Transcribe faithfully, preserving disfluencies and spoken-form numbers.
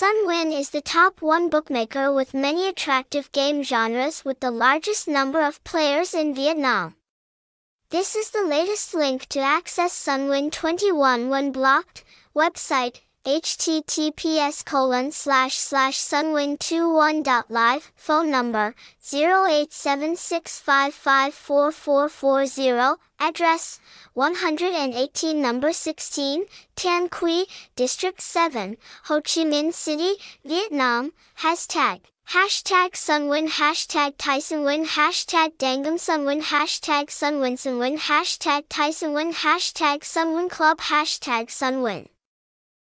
Sunwin is the top one bookmaker with many attractive game genres with the largest number of players in Vietnam. This is the latest link to access Sunwin twenty-one one blocked, website, H T T P S colon slash slash sunwin twenty-one dot live, phone number zero eight seven six five five four four four zero, address one eighteen number sixteen, Tan Quy, District seven, Ho Chi Minh City, Vietnam, hashtag. Hashtag Sunwin, hashtag Tysonwin, hashtag Dangam Sunwin, hashtag Sunwin Sunwin, hashtag Tysonwin, hashtag Sunwin Club, hashtag Sunwin.